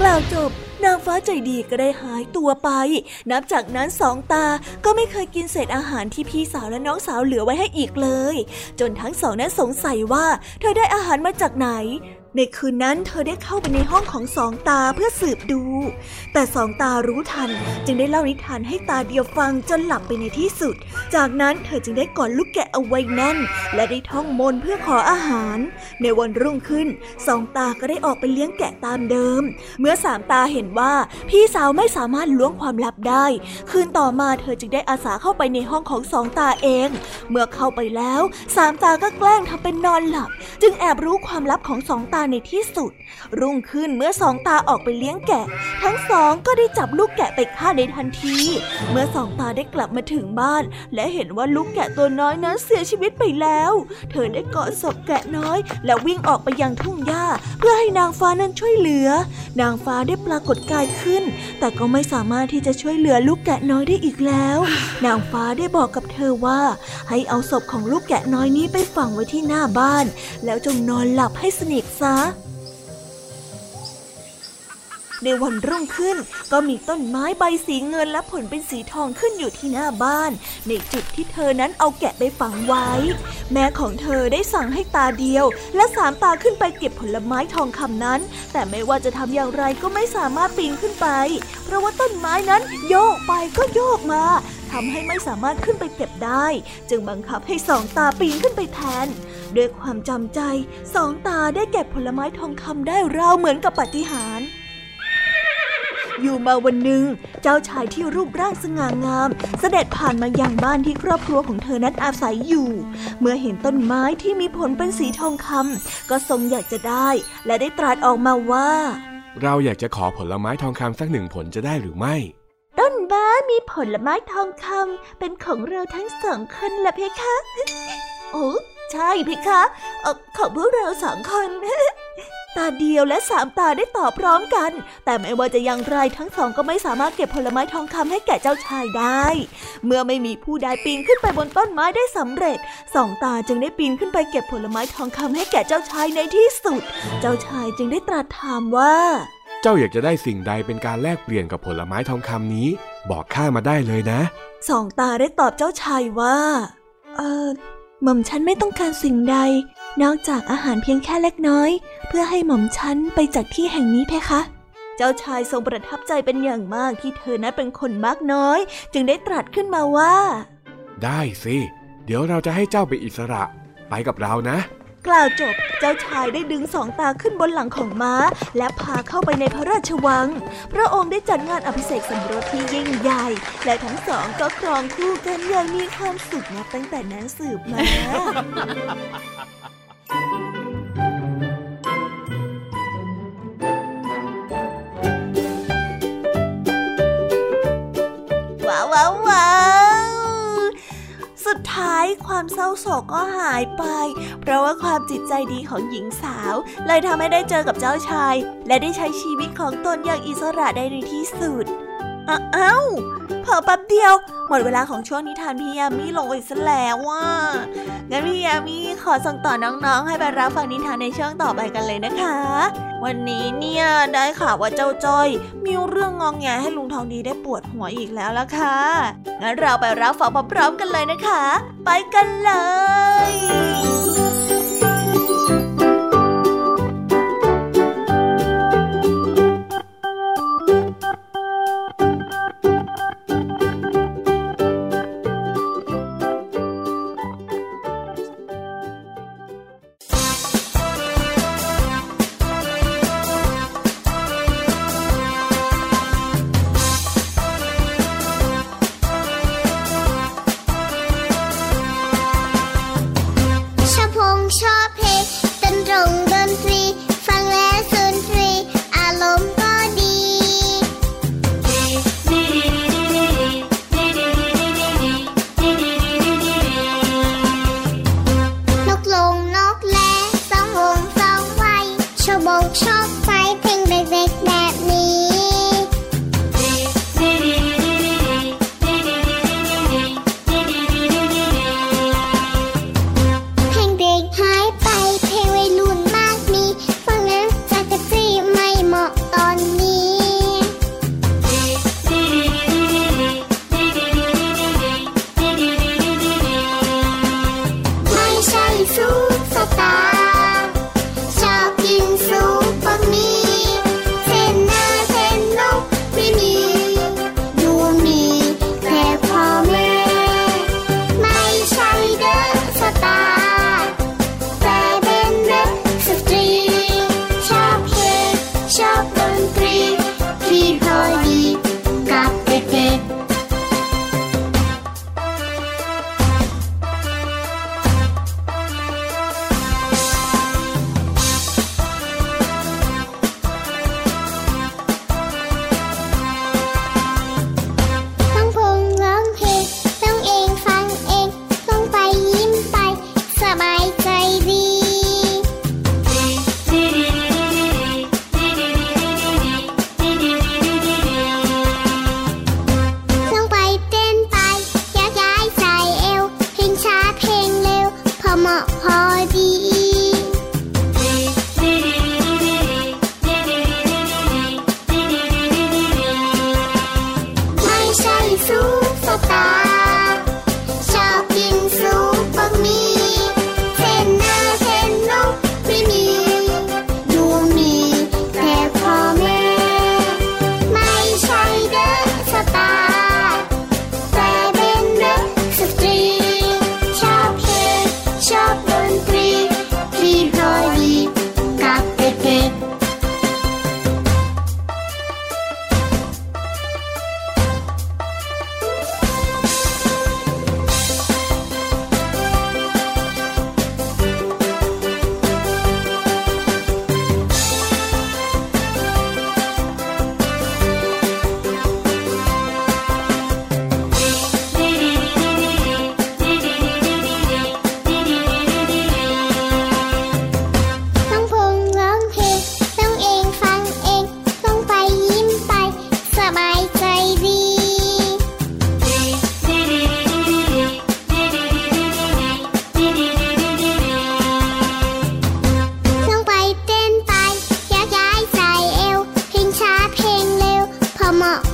กล่าวจบนางฟ้าใจดีก็ได้หายตัวไปนับจากนั้นสองตาก็ไม่เคยกินเศษอาหารที่พี่สาวและน้องสาวเหลือไว้ให้อีกเลยจนทั้งสองนั้นสงสัยว่าเธอได้อาหารมาจากไหน ในคืนนั้นเธอได้เข้าไปในห้องของสองตาเพื่อสืบดูแต่สองตารู้ทันจึงได้เล่านิทานให้ตาเดียวฟังจนหลับไปในที่สุดจากนั้นเธอจึงได้กอดลูกแกะเอาไว้แน่นและได้ท่องมนต์เพื่อขออาหารในวันรุ่งขึ้นสองตาก็ได้ออกไปเลี้ยงแกะตามเดิมเมื่อสามตาเห็นว่าพี่สาวไม่สามารถล้วงความลับได้คืนต่อมาเธอจึงได้อาสาเข้าไปในห้องของสองตาเองเมื่อเข้าไปแล้วสามตาก็แกล้งทำเป็นนอนหลับจึงแอบรู้ความลับของสองตาในที่สุดรุ่งขึ้นเมื่อสองตาออกไปเลี้ยงแกะทั้งสองก็ได้จับลูกแกะไปฆ่าในทันทีเมื่อสองตาได้กลับมาถึงบ้านและเห็นว่าลูกแกะตัวน้อยนั้นเสียชีวิตไปแล้วเธอได้กอดศพแกะน้อยและวิ่งออกไปยังทุ่งหญ้าเพื่อให้นางฟ้านั้นช่วยเหลือนางฟ้าได้ปรากฏกายขึ้นแต่ก็ไม่สามารถที่จะช่วยเหลือลูกแกะน้อยได้อีกแล้วนางฟ้าได้บอกกับเธอว่าให้เอาศพของลูกแกะน้อยนี้ไปฝังไว้ที่หน้าบ้านแล้วจงนอนหลับให้สนิทซะในวันรุ่งขึ้นก็มีต้นไม้ใบสีเงินและผลเป็นสีทองขึ้นอยู่ที่หน้าบ้านในจุดที่เธอนั้นเอาแกะไปฝังไว้แม่ของเธอได้สั่งให้ตาเดียวและสามตาขึ้นไปเก็บผลไม้ทองคำนั้นแต่ไม่ว่าจะทำอย่างไรก็ไม่สามารถปีนขึ้นไปเพราะว่าต้นไม้นั้นโยกไปก็โยกมาทำให้ไม่สามารถขึ้นไปเก็บได้จึงบังคับให้สองตาปีนขึ้นไปแทนด้วยความจำใจสองตาได้เก็บผลไม้ทองคำได้ราวเหมือนกับปาฏิหาริย์อยู่มาวันหนึ่งเจ้าชายที่รูปร่างสง่างามเสด็จผ่านมายังบ้านที่ครอบครัวของเธอนั้นอาศัยอยู่เมื่อเห็นต้นไม้ที่มีผลเป็นสีทองคำก็ทรงอยากจะได้และได้ตรัสออกมาว่าเราอยากจะขอผลไม้ทองคำสักหนึ่งผลจะได้หรือไม่ต้นบ้ามีผลไม้ทองคำเป็นของเราทั้งสองคนล่ะเพคะโอ้ใช่เพคะของพวกเราสองคนตาเดียวและสามตาได้ตอบพร้อมกันแต่ไม่ว่าจะอย่างไรทั้งสองก็ไม่สามารถเก็บผลไม้ทองคำให้แก่เจ้าชายได้เมื่อไม่มีผู้ใดปีนขึ้นไปบนต้นไม้ได้สำเร็จสองตาจึงได้ปีนขึ้นไปเก็บผลไม้ทองคำให้แก่เจ้าชายในที่สุดเจ้าชายจึงได้ตรัสถามว่าเจ้าอยากจะได้สิ่งใดเป็นการแลกเปลี่ยนกับผลไม้ทองคำนี้บอกข้ามาได้เลยนะสองตาได้ตอบเจ้าชายว่าหม่อมฉันไม่ต้องการสิ่งใดนอกจากอาหารเพียงแค่เล็กน้อยเพื่อให้หม่อมฉันไปจากที่แห่งนี้เพคะเจ้าชายทรงประทับใจเป็นอย่างมากที่เธอนั้นเป็นคนมักน้อยจึงได้ตรัสขึ้นมาว่าได้สิเดี๋ยวเราจะให้เจ้าไปอิสระไปกับเรานะกล่าวจบเจ้าชายได้ดึงสองตาขึ้นบนหลังของม้าและพาเข้าไปในพระราชวังพระองค์ได้จัดงานอภิเษกสมรสที่ยิ่งใหญ่และทั้งสองก็ครองคู่กันอย่างมีความสุขนับตั้งแต่นั้นสืบมาว้าวสุดท้ายความเศร้าโศกก็หายไปเพราะว่าความจิตใจดีของหญิงสาวเลยทำให้ได้เจอกับเจ้าชายและได้ใช้ชีวิตของตนอย่างอิสระได้ในที่สุดอ้าวเพิ่งแป๊บเดียวหมดเวลาของช่วงนิทานพี่ยามีลงอีกแล้วว่างั้นพี่ยามีขอส่งต่อน้องๆให้ไปรับฟังนิทานในช่วงต่อไปกันเลยนะคะวันนี้เนี่ยได้ข่าวว่าเจ้าจ้อยมีเรื่องงองแงให้ลุงทองดีได้ปวดหัวอีกแล้วล่ะค่ะงั้นเราไปรับฟังพร้อมๆกันเลยนะคะไปกันเลย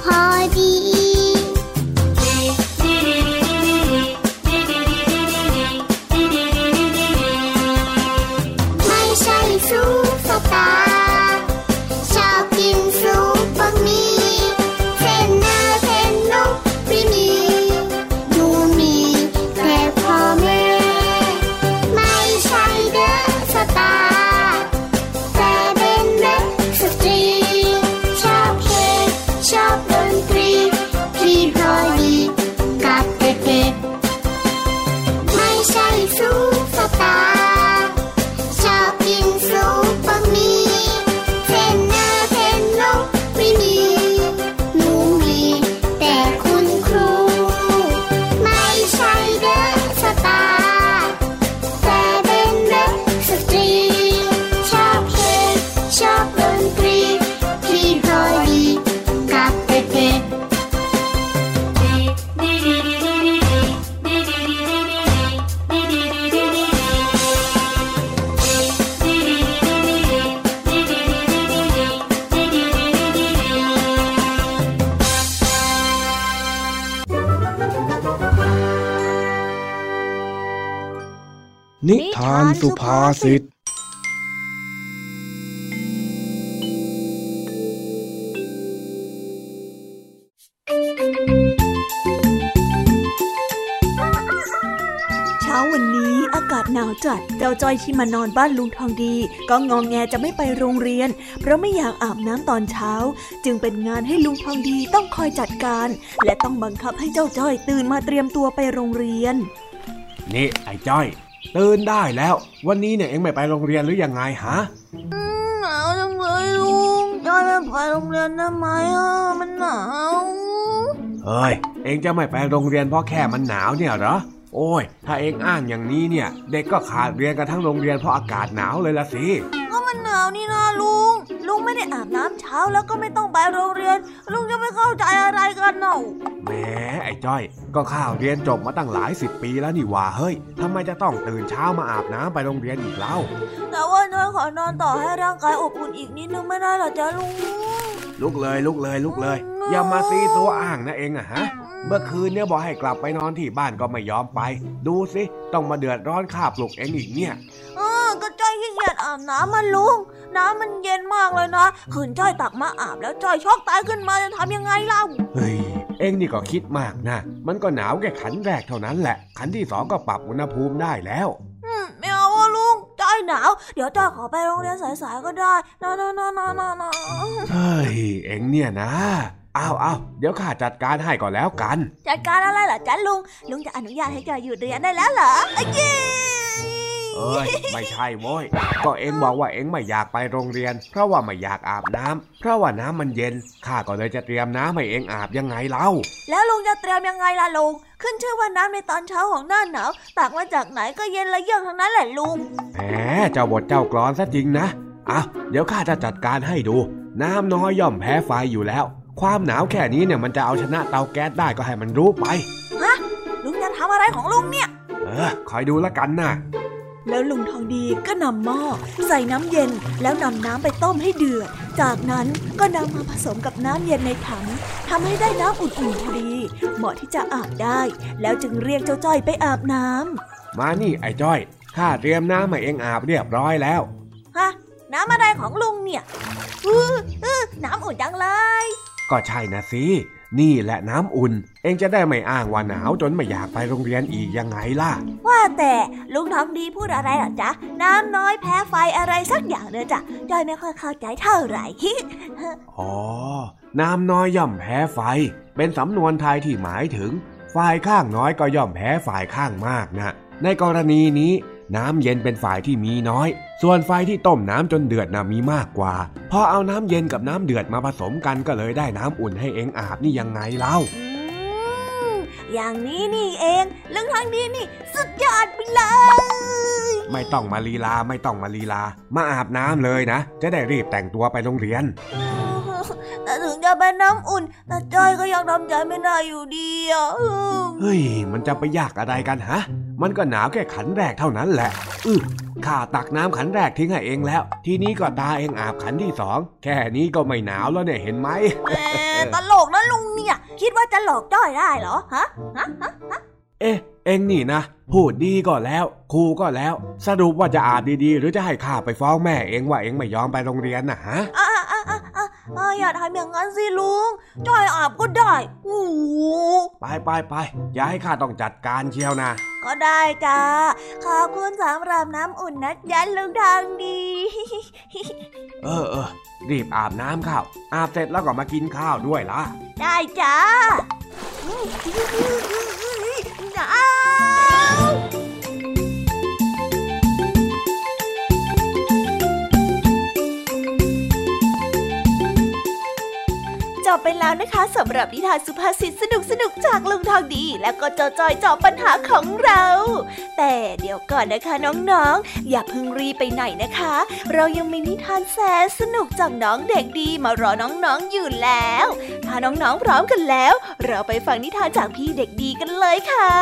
พอดีไม่ใช่ซูเปอร์สตาร์ชอบกินซุปบะหมี่เทรนเนอร์เทรนนกไม่มีดูมีแต่พ่อแม่ไม่ใช่เดอะสตาร์แต่เป็นนักสตรีชอบเพลงชอบดนตรีที่พอดีกับเด็กๆไม่ใช่ซูเปอร์สตาร์นิทานสุภาษิตเช้าวันนี้อากาศหนาวจัดเจ้าจ้อยที่มานอนบ้านลุงทองดีก็งองแงจะไม่ไปโรงเรียนเพราะไม่อยากอาบน้ำตอนเช้าจึงเป็นงานให้ลุงทองดีต้องคอยจัดการและต้องบังคับให้เจ้าจ้อยตื่นมาเตรียมตัวไปโรงเรียนนี่ไอ้จ้อยตื่นได้แล้ววันนี้เนี่ยเอ็งไม่ไปโรงเรียนหรือยังไงฮะหนาวจังเลยลุงจ้อยไม่ไปโรงเรียนได้ไหมอ่ะมันหนาวเฮ้ยเอ็งจะไม่ไปโรงเรียนเพราะแค่มันหนาวเนี่ยเหรอโอ้ยถ้าเอ็งอ้างอย่างนี้เนี่ยเด็กก็ขาดเรียนกันทั้งโรงเรียนเพราะอากาศหนาวเลยละสิก็มันหนาวนี่นะลุงไม่ได้อาบน้ำเช้าแล้วก็ไม่ต้องไปโรงเรียนลุงจะไม่เข้าใจอะไรกันเนาะแหมไอ้จ้อยก็ข้าวเรียนจบมาตั้งหลายสิบปีแล้วนี่ว่าเฮ้ยทำไมจะต้องตื่นเช้ามาอาบน้ำไปโรงเรียนอีกเล่าแต่ว่าจ้อยขอนอนต่อให้ร่างกายอบอุ่นอีกนิดนึงไม่ได้หรอจ๊ะลุงลุกเลยอย่ามาซีซัวอ้างนะเองอะฮะเมื่อคืนเนี่ยบอกให้กลับไปนอนที่บ้านก็ไม่ยอมไปดูสิต้องมาเดือดร้อนข้าปลุกเองอีกเนี่ยก็จ้อยขี้เกียจอาบน้ำมันลุงน้ำมันเย็นมากเลยนะขืนจ้อยตักมาอาบแล้วจ้อยช็อกตายขึ้นมาจะทำยังไงเล่าเฮ้ยเอ็งนี่ก็คิดมากนะมันก็หนาวแค่ขันแรกเท่านั้นแหละขันที่2ก็ปรับอุณหภูมิได้แล้วไม่เอาว่าลุงจ้อยหนาวเดี๋ยวจ้อยขอไปโรงเรียนสายๆก็ได้นะเฮ้ยเอ็งเนี่ยนะอ้าวเดี๋ยวข้าจัดการให้ก่อนแล้วกันจัดการอะไรล่ะจ๊ะลุงจะอนุญาตให้จ้อยหยุดเรียนได้แล้วเหรอเอ้ยไม่ใช่โว้ยก็เอ็งบอกว่าเอ็งไม่อยากไปโรงเรียนเพราะว่าไม่อยากอาบน้ำเพราะว่าน้ำมันเย็นข้าก็เลยจะเตรียมน้ำให้เอ็งอาบยังไงเล่าแล้วลุงจะเตรียมยังไงล่ะลุงขึ้นชื่อว่าน้ำในตอนเช้าของหน้าหนาวตักมาจากไหนก็เย็นละเยือกทั้งนั้นแหละลุงแหมเจ้าบทเจ้ากลอนซะจริงนะเดี๋ยวข้าจะจัดการให้ดูน้ำน้อยย่อมแพ้ไฟอยู่แล้วความหนาวแค่นี้เนี่ยมันจะเอาชนะเตาแก๊สได้ก็ให้มันรู้ไปฮะลุงจะทำอะไรของลุงเนี่ยคอยดูละกันนะแล้วลุงทองดีก็นำหม้อใส่น้ำเย็นแล้วนำน้ำไปต้มให้เดือดจากนั้นก็นำมาผสมกับน้ำเย็นในถังทำให้ได้น้ำอุ่นๆพอดีเหมาะที่จะอาบได้แล้วจึงเรียกเจ้าจ้อยไปอาบน้ำมานี่ไอ้จ้อยข้าเตรียมน้ำให้เองอาบเรียบร้อยแล้วฮะน้ำอะไรของลุงเนี่ยน้ำอุ่นจังเลยก็ใช่นะสินี่แหละน้ำอุ่นเองจะได้ไม่อ้างว่าหนาวจนไม่อยากไปโรงเรียนอีกยังไงล่ะว่าแต่ลุงทองดีพูดอะไรหรอจ๊ะน้ำน้อยแพ้ไฟอะไรสักอย่างเนอะจ๊ะจอยไม่ค่อยเข้าใจเท่าไหร่อ๋อน้ำน้อยย่อมแพ้ไฟเป็นสำนวนไทยที่หมายถึงฝ่ายข้างน้อยก็ย่อมแพ้ฝ่ายข้างมากนะในกรณีนี้น้ำเย็นเป็นฝ่ายที่มีน้อยส่วนไฟที่ต้มน้ำจนเดือดมีมากกว่าพอเอาน้ำเย็นกับน้ำเดือดมาผสมกันก็เลยได้น้ำอุ่นให้เองอาบนี่ยังไงเล่าอย่างนี้นี่เองลุงทองดีนี่สุดยอดไปเลยไม่ต้องมาลีลามาอาบน้ำเลยนะจะได้รีบแต่งตัวไปโรงเรียน ถึงจะเป็นน้ำอุ่นแต่จ้อยก็ยังทำใจไม่ได้อยู่ดีอ่ะเฮ้ยมันจะไปยากอะไรกันฮะมันก็หนาวแค่ขันแรกเท่านั้นแหละข้าตักน้ำขันแรกทิ้งให้เองแล้วทีนี้ก็ตาเองอาบขันที่สองแค่นี้ก็ไม่หนาวแล้วเนี่ยเห็นไหมตลกนะลุงเนี่ยคิดว่าจะหลอกจ้อยได้เหรอฮะเองนี่นะพูดดีก็แล้วครูก็แล้วสรุปว่าจะอาบดีๆหรือจะให้ข้าไปฟ้องแม่เองว่าเองไม่ยอมไปโรงเรียนนะฮะอย่าทำอย่างนั้นสิลุงจ้อยอาบก็ได้โอ้ไปอย่าให้ข้าต้องจัดการเชียวนะก็ได้จ้าขอบคุณสำหรับน้ำอุ่นนะยันลุงทางดีรีบอาบน้ำข้าวอาบเสร็จแล้วก็มากินข้าวด้วยล่ะได้จ้าจบไปแล้วนะคะสำหรับนิทานสุภาษิตสนุกจากลุงทองดีและก็เจ้าจ้อยจอบปัญหาของเราแต่เดี๋ยวก่อนนะคะน้องๆอย่าเพิ่งรีบไปไหนนะคะเรายังมีนิทานแสนสนุกจากน้องเด็กดีมารอน้องๆอยู่แล้วถ้าน้องๆพร้อมกันแล้วเราไปฟังนิทานจากพี่เด็กดีกันเลยค่ะ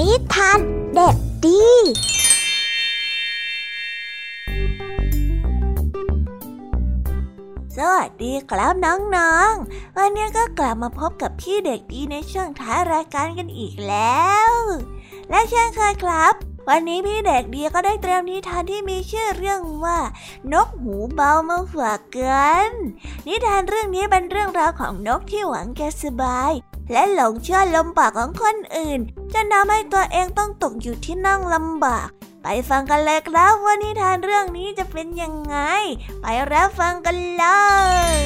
นิทานเด็กดีสวัสดีครับน้องๆวันนี้ก็กลับมาพบกับพี่เด็กดีในช่วงท้ายรายการกันอีกแล้วและเช่นเคยครับวันนี้พี่เด็กดีก็ได้เตรียมนิทานที่มีชื่อเรื่องว่านกหูเบามาฝากกันนิทานเรื่องนี้เป็นเรื่องราวของนกที่หวังจะสบายและหลงเชื่อลมปากของคนอื่นจนทำให้ตัวเองต้องตกอยู่ที่นั่งลำบากไปฟังกันเลยครับว่านิทานเรื่องนี้จะเป็นยังไงไปรับฟังกันเลย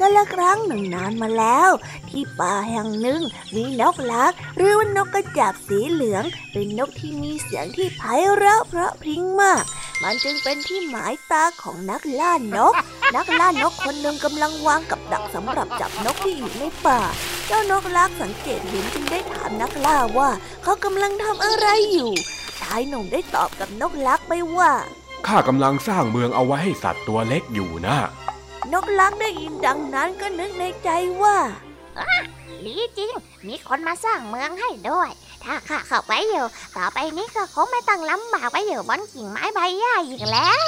ก็ละครั้งหนึ่งนานมาแล้วที่ป่าแห่งหนึ่งมีนกลักหรือว่านกกระจาบสีเหลืองเป็นนกที่มีเสียงที่ไพเราะเพราะพริ้งมากมันจึงเป็นที่หมายตาของนักล่านกคนหนึ่งกำลังวางกับดักสำหรับจับนกที่อยู่ในป่าเจ้านกลักสังเกตเห็นจึงได้ถามนักล่าว่าเขากำลังทำอะไรอยู่ชายหนุ่มได้ตอบกับนกลักไปว่าข้ากำลังสร้างเมืองเอาไว้ให้สัตว์ตัวเล็กอยู่นะนกลักได้ยินดังนั้นก็นึกในใจว่าดีจริงมีคนมาสร้างเมืองให้ด้วยถ้าข้าเข้าไปอยู่ต่อไปนี้ก็คงไม่ต้องลำบากไปอยู่บนกิ่งไม้ใบหญ้าอีกแล้ว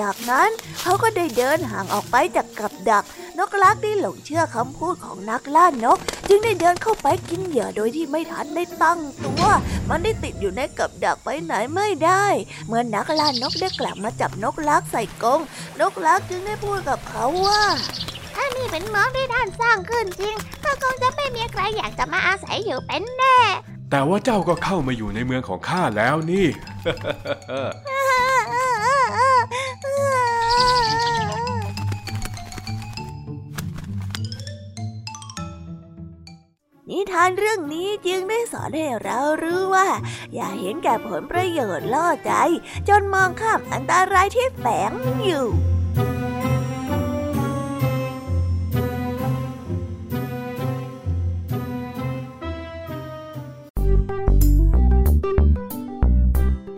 จากนั้นเขาก็ได้เดินห่างออกไปจากกับดักนกลักได้หลงเชื่อคำพูดของนักล่านกจึงได้เดินเข้าไปกินเหยื่อโดยที่ไม่ทันได้ตั้งตัวมันได้ติดอยู่ในกับดักไปไหนไม่ได้เมื่อนักล่านกได้กลับมาจับนกลักใส่กรงนกลักจึงได้พูดกับเขาว่าถ้านี่เป็นเมืองที่ท่านสร้างขึ้นจริงก็คงจะไม่มีใครอยากจะมาอาศัยอยู่เป็นแน่แต่ว่าเจ้าก็เข้ามาอยู่ในเมืองของข้าแล้วนี่ นิทานเรื่องนี้จึงได้สอนให้เรารู้ว่าอย่าเห็นแก่ผลประโยชน์ล่อใจจนมองข้ามอันตรายที่แฝงอยู่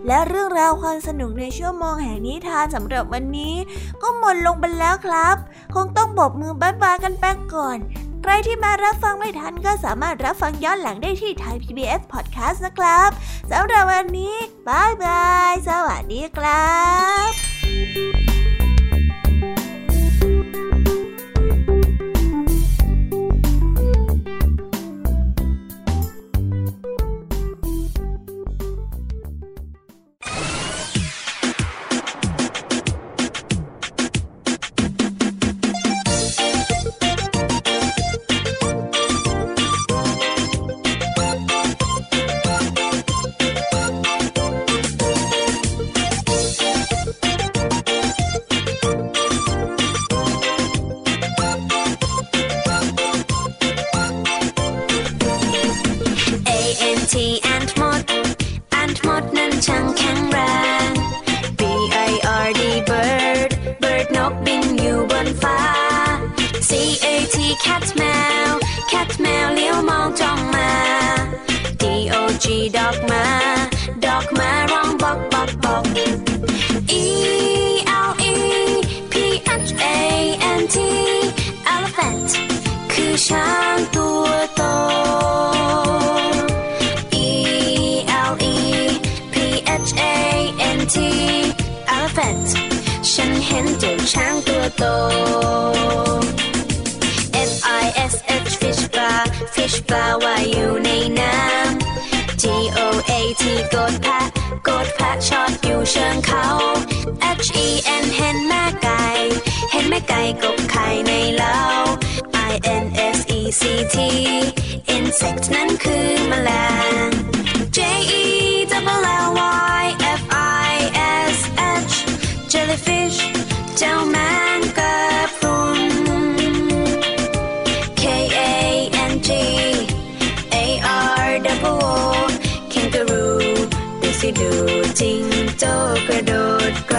และเรื่องราวความสนุกในชั่วโมงแห่งนิทานสำหรับวันนี้ก็หมดลงไปแล้วครับคงต้องบกมือบ๊ายบายกันไปก่อนใครที่มารับฟังไม่ทันก็สามารถรับฟังย้อนหลังได้ที่ไทย PBS Podcast นะครับสำหรับวันนี้บ๊ายบายสวัสดีครับinsect นั้นคือแมลง jellyfish jellyfish เจ้าแมงกะพรุน kangoo kangaroo ดูสิดูจิงโจ้กระโดดไกล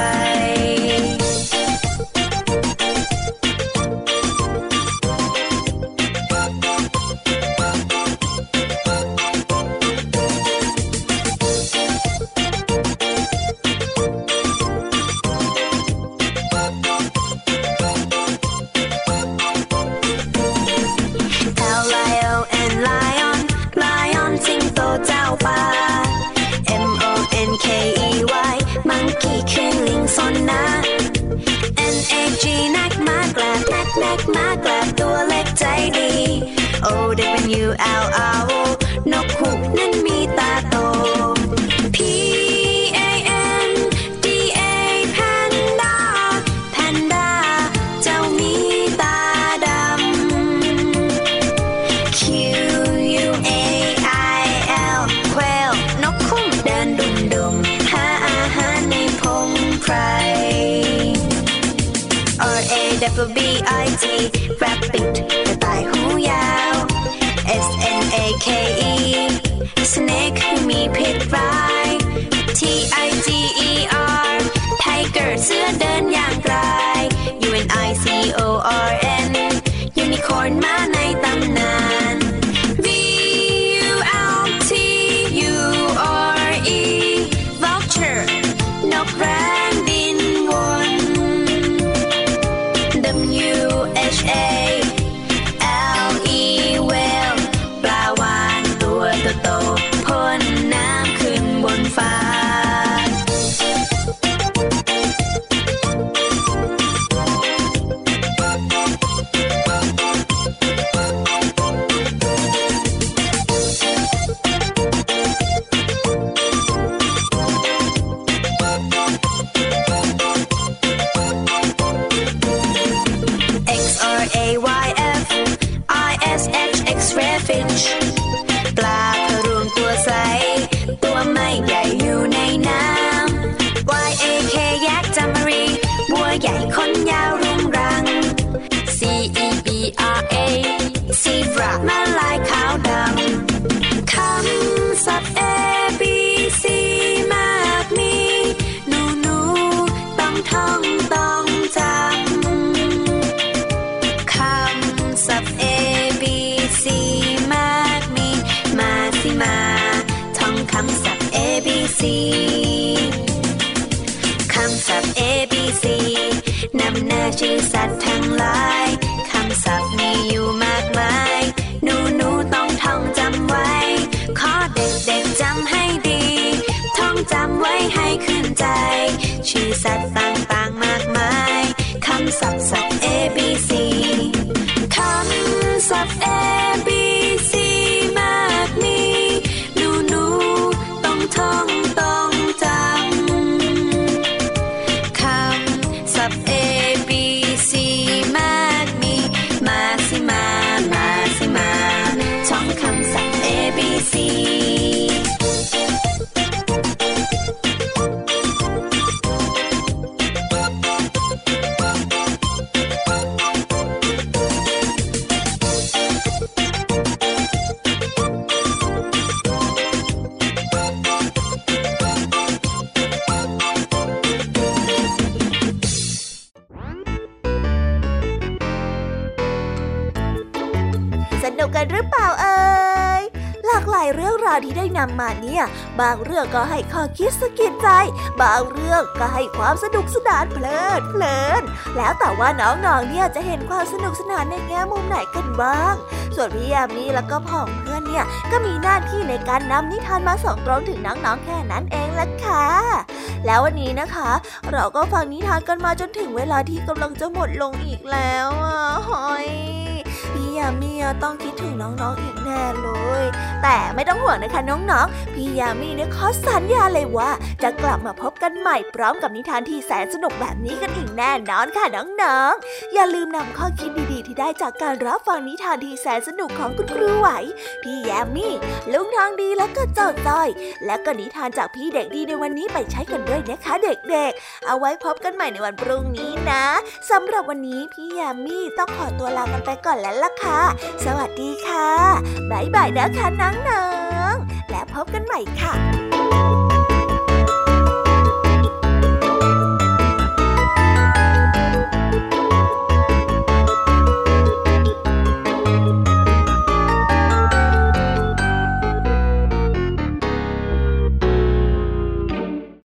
อ้าวอ้าวนกฮูกนั้นมีตาโต Panda Panda Panda เจ้ามีตาดำ Quail Quail นกฮูกเดินดุ่มดุ่มหาอาหารในพงไพร Rabbit Rabbit กระต่ายหูยาว Snake Snake มีพิษร้าย Tiger Tiger เสือเดินอย่างไกล Unicorn Unicorn มาในตำนาน Vulture Vulture นกแร้นบินวน WHALE Whale ปลาวาฬตัวโตๆพ่นน้ำขึ้นบนฟ้าปลาพรูนตัวใสตัวไม่ใหญ่อยู่ในน้ำ YAK ยักษ์จามรีบัวใหญ่ขนยาวรุงรัง CEBRA Zebra ม้าลายขาวดำคำศัพท์ ABC มากมีหนูๆต้องท่องต้องจำคำศัพท์คำศัพท์ ABC นำหน้าชื่อสัตว์ทั้งหลายคำศัพท์มีอยู่มากมายหนูต้องท่องจำไว้ขอเด็กๆจำให้ดีท่องจำไว้ให้ขึ้นใจชื่อสัตว์ต่างๆมากมายคำศัพท์ABC คำศัพท์ ABC มากมีหนูต้องท่องที่ได้นำมาเนี่ยบางเรื่องก็ให้ข้อคิดสะกิดใจบางเรื่องก็ให้ความสนุกสนานเพลินแล้วแต่ว่าน้องๆเนี่ยจะเห็นความสนุกสนานในแง่มุมไหนกันบ้างส่วนพี่ยามีแล้วก็พ่องเพื่อนเนี่ยก็มีหน้าที่ในการนำนิทานมาส่งตรงถึงน้องๆแค่นั้นเองละค่ะแล้ววันนี้นะคะเราก็ฟังนิทานกันมาจนถึงเวลาที่กำลังจะหมดลงอีกแล้วหอยพี่ยามีต้องคิดถึงน้องๆอีกแน่เลยแต่ไม่ต้องห่วงนะคะน้องๆพี่ยามีเนี่ยขอสัญญาเลยว่าจะกลับมาพบกันใหม่พร้อมกับนิทานที่แสนสนุกแบบนี้กันอีกแน่นอนค่ะน้องๆอย่าลืมนำข้อคิดดีๆที่ได้จากการรับฟังนิทานที่แสนสนุกของคุณครูไหวพี่ยามีลุงทองดีแล้วก็เจ้าจ้อยและก็นิทานจากพี่เด็กดีในวันนี้ไปใช้กันด้วยนะคะเด็กๆเอาไว้พบกันใหม่ในวันพรุ่งนี้นะสำหรับวันนี้พี่ยามีต้องขอตัวลากันไปก่อนแล้วล่ะค่ะสวัสดีค่ะบ๊ายบายนะคะน้องๆและพบกันใหม่ค่ะ